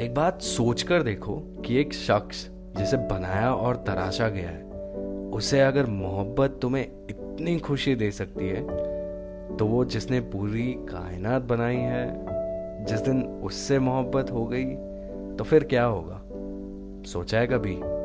एक बात सोचकर देखो कि एक शख्स जिसे बनाया और तराशा गया है, उसे अगर मोहब्बत तुम्हें इतनी खुशी दे सकती है, तो वो जिसने पूरी कायनात बनाई है, जिस दिन उससे मोहब्बत हो गई तो फिर क्या होगा? सोचा है कभी?